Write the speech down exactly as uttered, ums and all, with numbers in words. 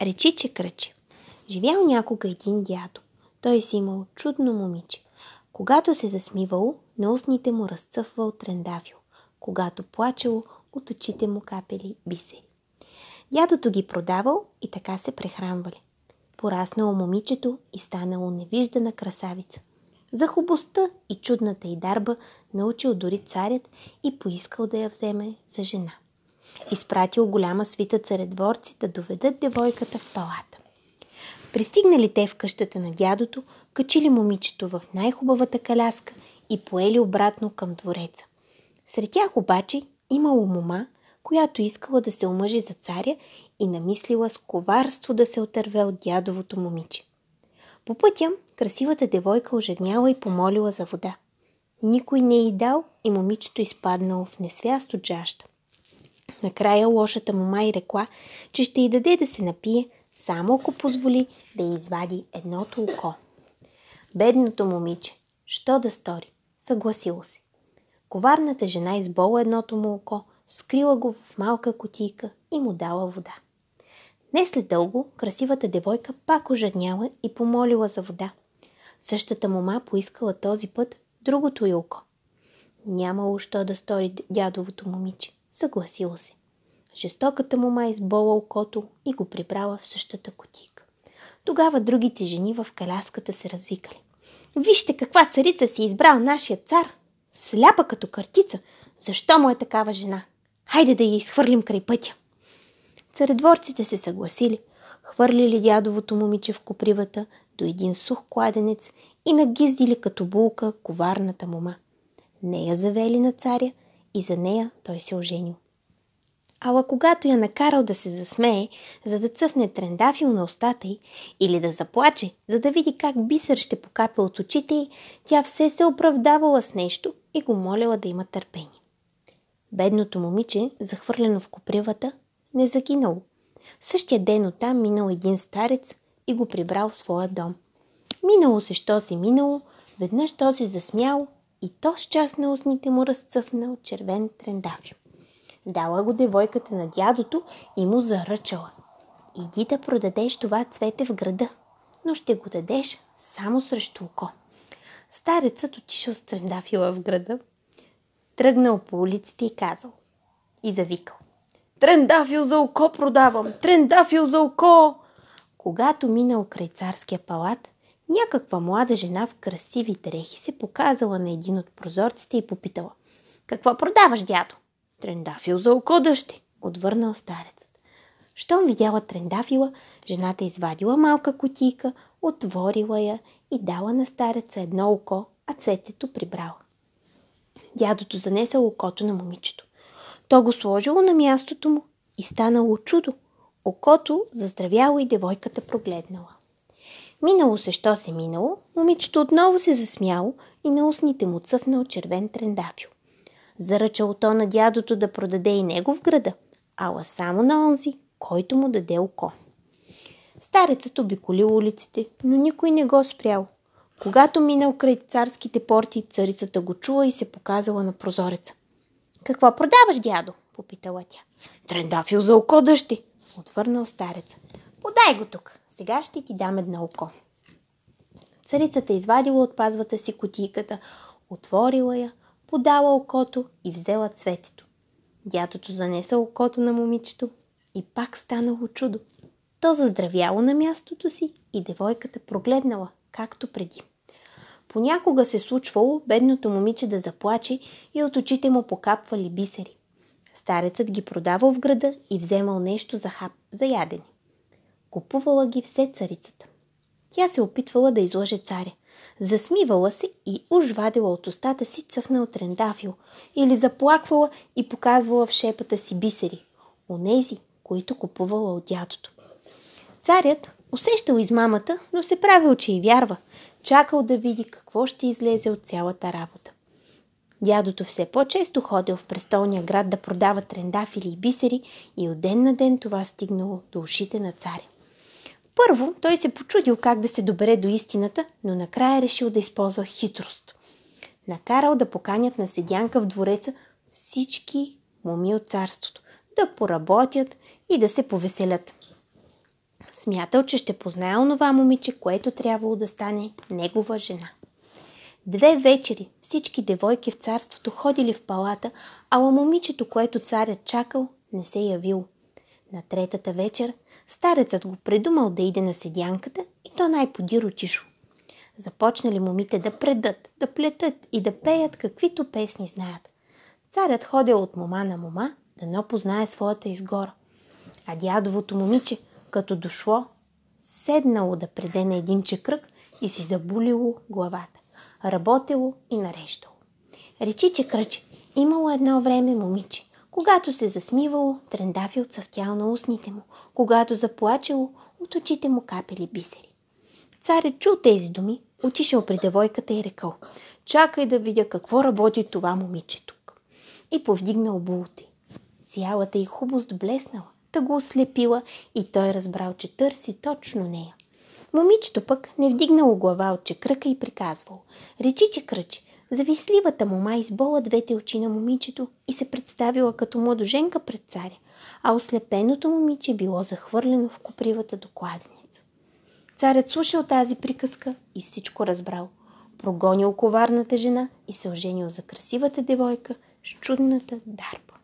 Речи чекръче. Живял някога един дядо. Той си имал чудно момиче. Когато се засмивало, на устните му разцъфвал трендавил. Когато плачело, от очите му капели бисери. Дядото ги продавал и така се прехранвали. Пораснало момичето и станало невиждана красавица. За хубостта и чудната й дарба научил дори царят и поискал да я вземе за жена. Изпратил голяма свита царедворци да доведат девойката в палата. Пристигнали те в къщата на дядото, качили момичето в най-хубавата каляска и поели обратно към двореца. Сред тях обаче имало мома, която искала да се омъжи за царя и намислила с коварство да се отърве от дядовото момиче. По пътя красивата девойка ожедняла и помолила за вода. Никой не й дал и момичето изпаднало в несвяст от жажда. Накрая лошата мома й рекла, че ще й даде да се напие, само ако позволи да й извади едното око. Бедното момиче, що да стори, съгласило се. Коварната жена избола едното му око, скрила го в малка кутийка и му дала вода. Не след дълго красивата девойка пак ожадняла и помолила за вода. Същата мома поискала този път другото й око. Нямало що да стори дядовото момиче. Съгласило се. Жестоката мома избола окото и го прибрала в същата кутийка. Тогава другите жени в каляската се развикали. Вижте каква царица си избрал нашия цар! Сляпа като картица! Защо му е такава жена? Хайде да я изхвърлим край пътя! Царедворците се съгласили, хвърлили дядовото момиче в копривата до един сух кладенец и нагиздили като булка коварната мома. Нея завели на царя и за нея той се оженил. Ала когато я накарал да се засмее, за да цъфне трендафил на устата й или да заплаче, за да види как бисер ще покапе от очите й, тя все се оправдавала с нещо и го молила да има търпение. Бедното момиче, захвърлено в копривата, не загинало. Същия ден оттам минал един старец и го прибрал в своя дом. Минало се, що се минало, веднъж то се засмял и то с част на устните му разцъфна от червен трендафил. Дала го девойката на дядото и му заръчала. Иди да продадеш това цвете в града, но ще го дадеш само срещу око. Старецът отишъл с трендафила в града, тръгнал по улиците и казал. И завикал. Трендафил за око продавам! Трендафил за око! Когато минал край царския палат, някаква млада жена в красиви дрехи се показала на един от прозорците и попитала. Какво продаваш, дядо? Трендафил за око, дъще, отвърнал старецът. Щом видяла трендафила, жената извадила малка кутийка, отворила я и дала на стареца едно око, а цветето прибрала. Дядото занесъл окото на момичето. То го сложило на мястото му и станало чудо. Окото заздравяло и девойката прогледнала. Минало се, що се минало, момичето отново се засмяло и на устните му цъфнал червен трендафил. Заръчало то на дядото да продаде и него в града, ала само на онзи, който му даде око. Старецът обиколил улиците, но никой не го спрял. Когато минал край царските порти, царицата го чула и се показала на прозореца. Какво продаваш, дядо? Попитала тя. Трендафил за око, дъще, отвърнал стареца. Подай го тук, сега ще ти дам едно око. Царицата извадила от пазвата си кутийката, отворила я, подала окото и взела цветето. Дядото занесъл окото на момичето и пак станало чудо. То заздравяло на мястото си и девойката прогледнала, както преди. Понякога се случвало бедното момиче да заплаче и от очите му покапвали бисери. Старецът ги продавал в града и вземал нещо за хап, за ядене. Купувала ги все царицата. Тя се опитвала да излъже царя. Засмивала се и уж вадила от устата си цъфнал трендафил или заплаквала и показвала в шепата си бисери, онези, които купувала от дядото. Царят усещал измамата, но се правил, че и вярва. Чакал да види какво ще излезе от цялата работа. Дядото все по-често ходил в престолния град да продава трендафили и бисери и от ден на ден това стигнало до ушите на царя. Първо той се почудил как да се добере до истината, но накрая решил да използва хитрост. Накарал да поканят на седянка в двореца всички моми от царството, да поработят и да се повеселят. Смятал, че ще познае онова момиче, което трябвало да стане негова жена. Две вечери всички девойки в царството ходили в палата, ала момичето, което царят чакал, не се явило. На третата вечер старецът го придумал да иде на седянката и то най-подир отишо. Започнали момите да предат, да плетат и да пеят каквито песни знаят. Царят ходил от мома на мома, дано познае своята изгора. А дядовото момиче, като дошло, седнало да преде на един чекрък и си забулило главата. Работело и нарещало. Речи чекръче, имало едно време момиче. Когато се засмивало, трендафил цъфтял на устните му. Когато заплачело, от очите му капели бисери. Царят чул тези думи, отишъл при девойката и рекал: „Чакай да видя какво работи това момиче тук." И повдигнал булото й. Цялата й хубост блеснала, та го ослепила и той разбрал, че търси точно нея. Момичето пък не вдигнало глава от чекръка и приказвало: „Речи чекръче." Завистливата мома избола двете очи на момичето и се представила като младоженка пред царя, а ослепеното момиче било захвърлено в копривата до кладенец. Царят слушал тази приказка и всичко разбрал. Прогонил коварната жена и се оженил за красивата девойка с чудната дарба.